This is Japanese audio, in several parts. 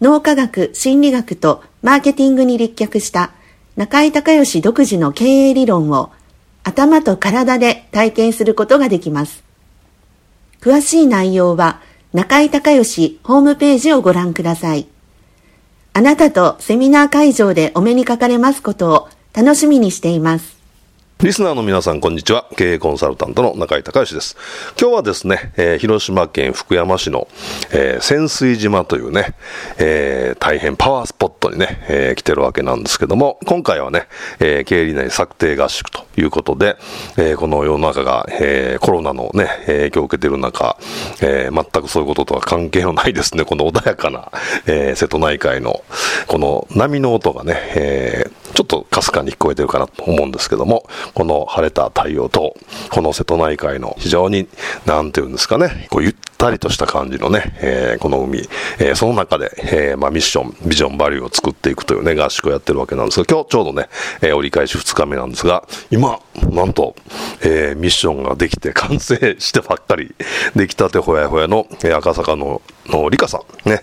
脳科学、心理学とマーケティングに立脚した中井孝義独自の経営理論を頭と体で体験することができます。詳しい内容は中井孝義ホームページをご覧ください。あなたとセミナー会場でお目にかかれますことを楽しみにしています。リスナーの皆さん、こんにちは。経営コンサルタントの中井孝義です。今日はですね、広島県福山市の、潜水島というね、大変パワースポットにね、来てるわけなんですけども、今回はね、経営理念策定合宿ということで、この世の中が、コロナのね、影響を受けている中、全くそういうこととは関係のないですね、この穏やかな、瀬戸内海のこの波の音がね、ちょっとかすかに聞こえてるかなと思うんですけども、この晴れた太陽とこの瀬戸内海の非常になんていうんですかね、こうゆったりとした感じのね、この海、その中で、ミッション、ビジョン、バリューを作っていくというね合宿をやってるわけなんですが、今日ちょうどね、折り返し2日目なんですが、今なんと、ミッションができて完成してばっかり、できたてほやほやの、赤坂のリカさんね、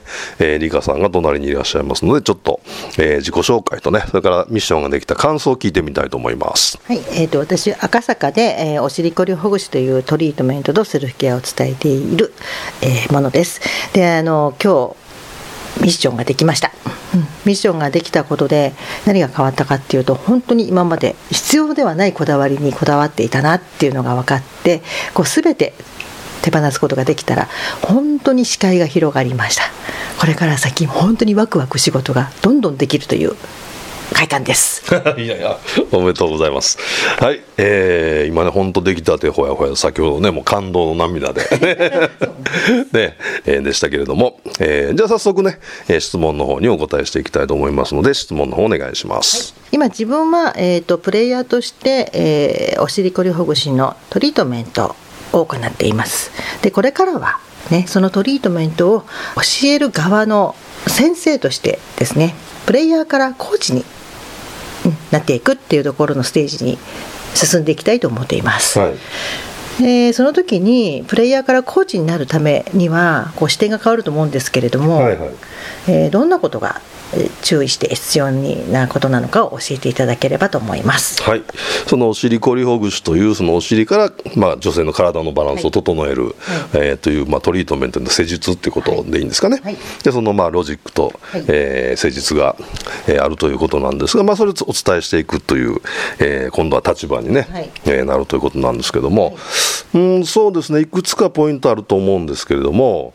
リカさんが隣にいらっしゃいますので、ちょっと、自己紹介とね、それからミッションができた感想を聞いてみたいと思います。はい、私赤坂で、おしりこりほぐしというトリートメントとセルフケアを伝えている、ものです。で、今日ミッションができました。ミッションができたことで何が変わったかっていうと、本当に今まで必要ではないこだわりにこだわっていたなっていうのが分かって、こう全て手放すことができたら本当に視界が広がりました。これから先本当にワクワク仕事がどんどんできるという快感ですいやいや、おめでとうございます。はい、今ね、ほんとできたてほやほや、先ほどねもう感動の涙でね、でしたけれども、じゃあ早速ね、質問の方にお答えしていきたいと思いますので、質問の方お願いします。はい、今自分は、プレイヤーとして、おしりこりほぐしのトリートメントを行っています。で、これからはね、そのトリートメントを教える側の先生としてですね、プレイヤーからコーチになっていくっていうところのステージに進んでいきたいと思っています。はい。で、その時にプレイヤーからコーチになるためにはこう視点が変わると思うんですけれども、はいはい、どんなことが注意して必要なことなのかを教えていただければと思います。はい、そのお尻こりほぐしという、そのお尻から、女性の体のバランスを整える、はいはい、という、トリートメントの施術っていうことでいいんですかね。はい、で、そのロジックと、施術が、あるということなんですが、それをお伝えしていくという、今度は立場に、ね、はい、なるということなんですけども、はい、そうですね、いくつかポイントあると思うんですけれども、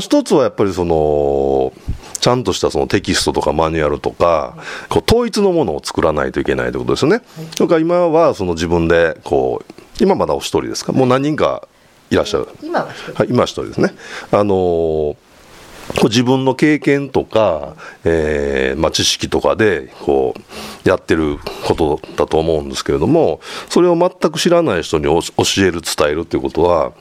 一つはやっぱりそのちゃんとしたそのテキストとかマニュアルとか、こう統一のものを作らないといけないということですよね。だから今はその自分でこう、今まだお一人ですか、もう何人かいらっしゃる。今は一人、はい、今は一人ですね。自分の経験とか、知識とかでこうやってることだと思うんですけれども、それを全く知らない人に教える、伝えるということは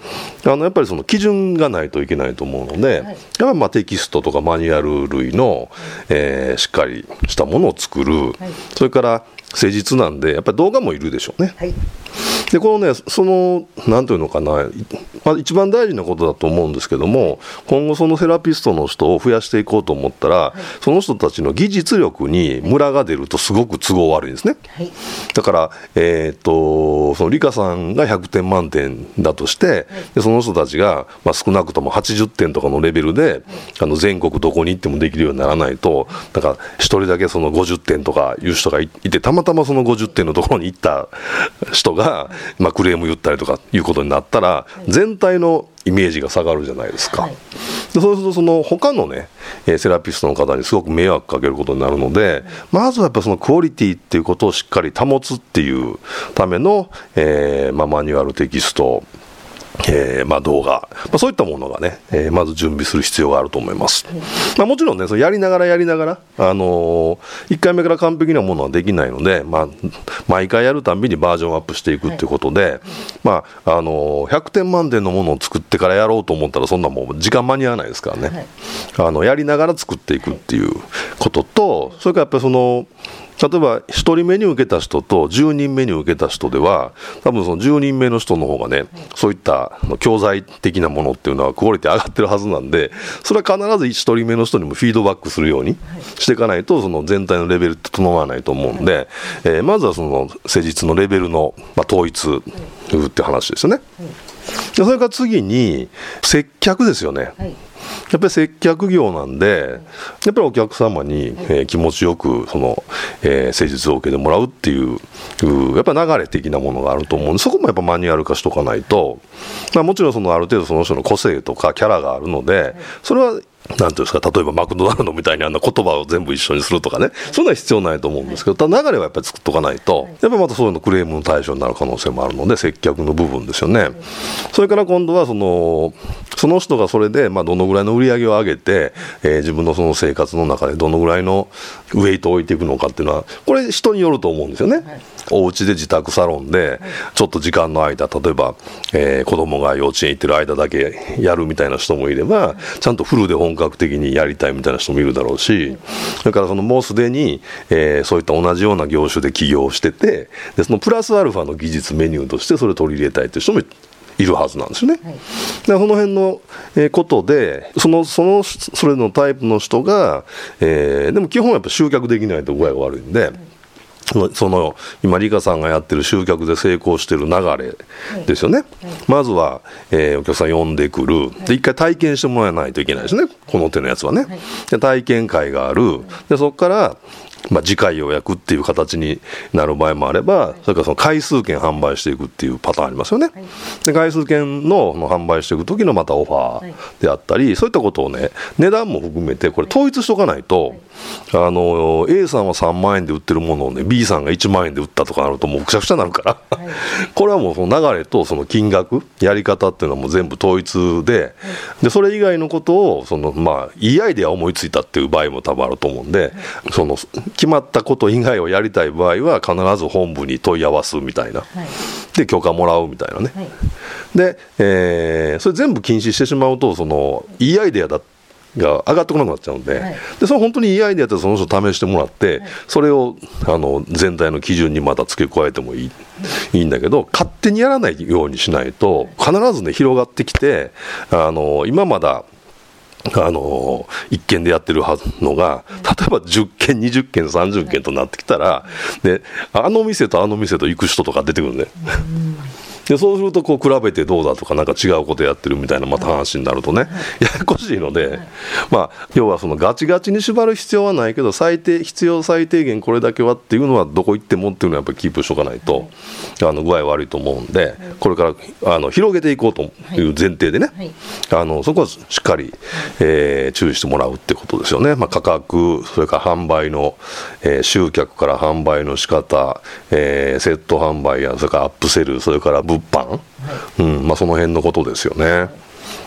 やっぱりその基準がないといけないと思うので、やっぱテキストとかマニュアル類の、しっかりしたものを作る、それから誠実なんでやっぱり動画もいるでしょうね。はい、でこのね、そのなんていうのかな、一番大事なことだと思うんですけども、今後そのセラピストの人を増やしていこうと思ったら、はい、その人たちの技術力にムラが出るとすごく都合悪いんですね。はい、だから、その理香さんが100点満点だとして、はい、でその人たちが、少なくとも80点とかのレベルで、はい、全国どこに行ってもできるようにならないと、だから一人だけその50点とかいう人がいて、たまたまその50点のところに行った人が、クレーム言ったりとかいうことになったら、全体のイメージが下がるじゃないですか。はい、でそうするとその他のね、セラピストの方にすごく迷惑かけることになるので、まずはやっぱそのクオリティっていうことをしっかり保つっていうための、マニュアル、テキスト、動画、そういったものがね、まず準備する必要があると思います。もちろんね、そのやりながら、1回目から完璧なものはできないので、毎回やるたびにバージョンアップしていくっていうことで、100点満点のものを作ってからやろうと思ったら、そんなもう時間間に合わないですからね。やりながら作っていくっていうことと、それからやっぱりその例えば1人目に受けた人と10人目に受けた人では、多分その10人目の人の方がね、そういった教材的なものっていうのはクオリティ上がってるはずなんで、それは必ず1人目の人にもフィードバックするようにしていかないと、その全体のレベルって整わないと思うんで、まずはその施術のレベルの統一って話ですよね。それから次に接客ですよね。やっぱり接客業なんで、やっぱりお客様に、気持ちよくその、施術を受けてもらうっていうやっぱり流れ的なものがあると思うんで、そこもやっぱマニュアル化しとかないと、もちろんそのある程度その人の個性とかキャラがあるので、それはなんていうんですか、例えばマクドナルドみたいに言葉を全部一緒にするとかね、そんな必要ないと思うんですけど、ただ流れはやっぱり作っとかないと、やっぱまたそういうのクレームの対象になる可能性もあるので、接客の部分ですよね。それから今度はその人がそれでどのぐらいの売り上げを上げて、自分のその生活の中でどのぐらいのウェイトを置いていくのかっていうのは、これ人によると思うんですよね。お家で自宅サロンでちょっと時間の間、例えば、子供が幼稚園行ってる間だけやるみたいな人もいれば、ちゃんとフルで本格的にやりたいみたいな人もいるだろうし、だからもうすでに、そういった同じような業種で起業してて、でそのプラスアルファの技術メニューとしてそれを取り入れたいという人もいるはずなんですよね。はい、その辺のことでそれのタイプの人が、でも基本はやっぱ集客できないと具合が悪いんで、今理香さんがやってる集客で成功してる流れですよね。まずは、お客さん呼んでくる、で一回体験してもらわないといけないですね、この手のやつはね。で体験会がある、でそこから次回予約っていう形になる場合もあれば、それからその回数券販売していくっていうパターンありますよね。で回数券の販売していく時のまたオファーであったり、そういったことをね、値段も含めてこれ統一しとかないと、A さんは3万円で売ってるものをね、B さんが1万円で売ったとかなるともうくしゃくしゃになるからこれはもうその流れとその金額、やり方っていうのはもう全部統一で、それ以外のことをいいアイデアを思いついたっていう場合も多分あると思うんで、その決まったこと以外をやりたい場合は必ず本部に問い合わすみたいな、で許可もらうみたいなね。で、それ全部禁止してしまうと、そのいいアイデアだが上がってこなくなっちゃうんで、でそれ本当にいいアイデアだったらその人試してもらって、それを全体の基準にまた付け加えてもいいんだけど、勝手にやらないようにしないと必ずね広がってきて、今まだ1件でやってるはずのが、例えば10件20件30件となってきたら、であの店と行く人とか出てくるね。でそうするとこう比べてどうだとかなんか違うことやってるみたいなまた話になるとね、はい、ややこしいので、はい、まあ要はそのガチガチに縛る必要はないけど必要最低限これだけはっていうのはどこ行ってもっていうのはやっぱりキープしとかないと、はい、具合悪いと思うんで、はい、これから広げていこうという前提でね、はい、そこはしっかり、注意してもらうってことですよね。まあ、価格それから販売の、集客から販売の仕方、セット販売やそれからアップセルそれから物販、はい、うんまあ、その辺のことですよね。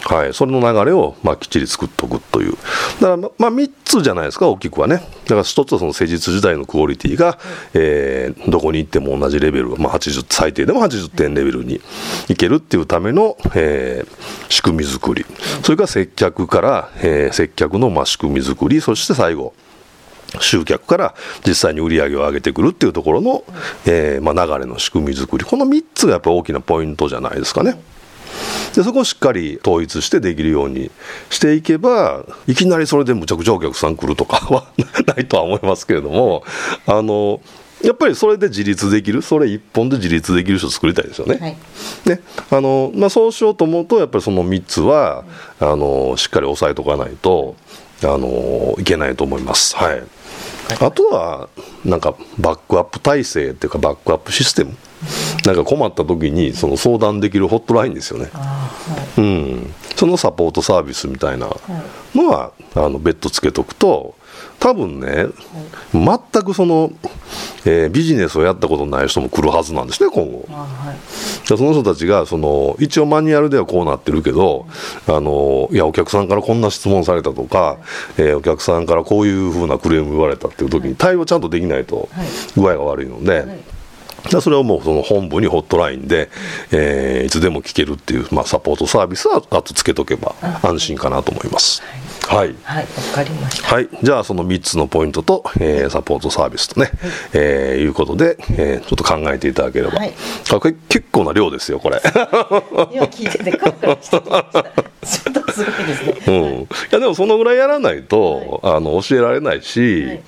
はい、それの流れを、まあ、きっちり作っておくという。だから、まあ、3つじゃないですか、大きくはね。だから1つはその施術自体のクオリティが、どこに行っても同じレベル、まあ、最低でも80点レベルに行けるっていうための、仕組み作り。それから接客から、接客の、まあ、仕組み作り。そして最後集客から実際に売り上げを上げてくるっていうところの、まあ、流れの仕組み作り。この3つがやっぱり大きなポイントじゃないですかね。でそこをしっかり統一してできるようにしていけば、いきなりそれでむちゃくちゃお客さん来るとかはないとは思いますけれども、やっぱりそれで自立できる、それ一本で自立できる人を作りたいですよね。はい、ね、まあ、そうしようと思うとやっぱりその3つはしっかり押さえとかないといけないと思います。はい、あとはなんかバックアップ体制っていうかバックアップシステム、なんか困った時にその相談できるホットラインですよね。あ、はい、うん、そのサポートサービスみたいなのは、はい、別途つけとくと多分ね、はい、全くその、ビジネスをやったことない人も来るはずなんですね、今後。あ、はい、その人たちが一応マニュアルではこうなってるけど、いやお客さんからこんな質問されたとか、はい、お客さんからこういうふうなクレーム言われたっていう時に対応ちゃんとできないと具合が悪いので、はいはい、それをもうその本部にホットラインで、いつでも聞けるっていう、まあ、サポートサービスはあとつけとけば安心かなと思います。はい、はい、わかりました。はい、じゃあその3つのポイントと、サポートサービスとね、はい、いうことで、ちょっと考えていただければ、はい、結構な量ですよこれ。今聞いててカラカラしてきましたちょっとすごいですね。うん、いやでもそのぐらいやらないと、はい、教えられないし、はい、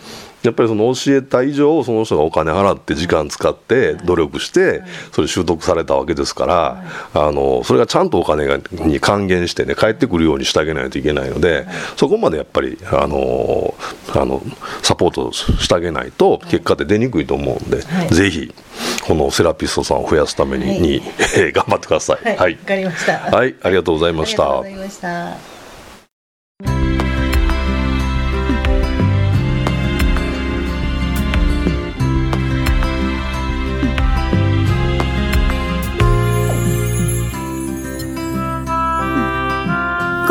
やっぱりその教えた以上その人がお金払って時間使って努力してそれ習得されたわけですから、それがちゃんとお金に還元してね、返ってくるようにしてあげないといけないので、そこまでやっぱりサポートしてあげないと結果って出にくいと思うんで、ぜひこのセラピストさんを増やすために頑張ってください。はい、はい、分かりました。はい、ありがとうございました。ありがとうございました。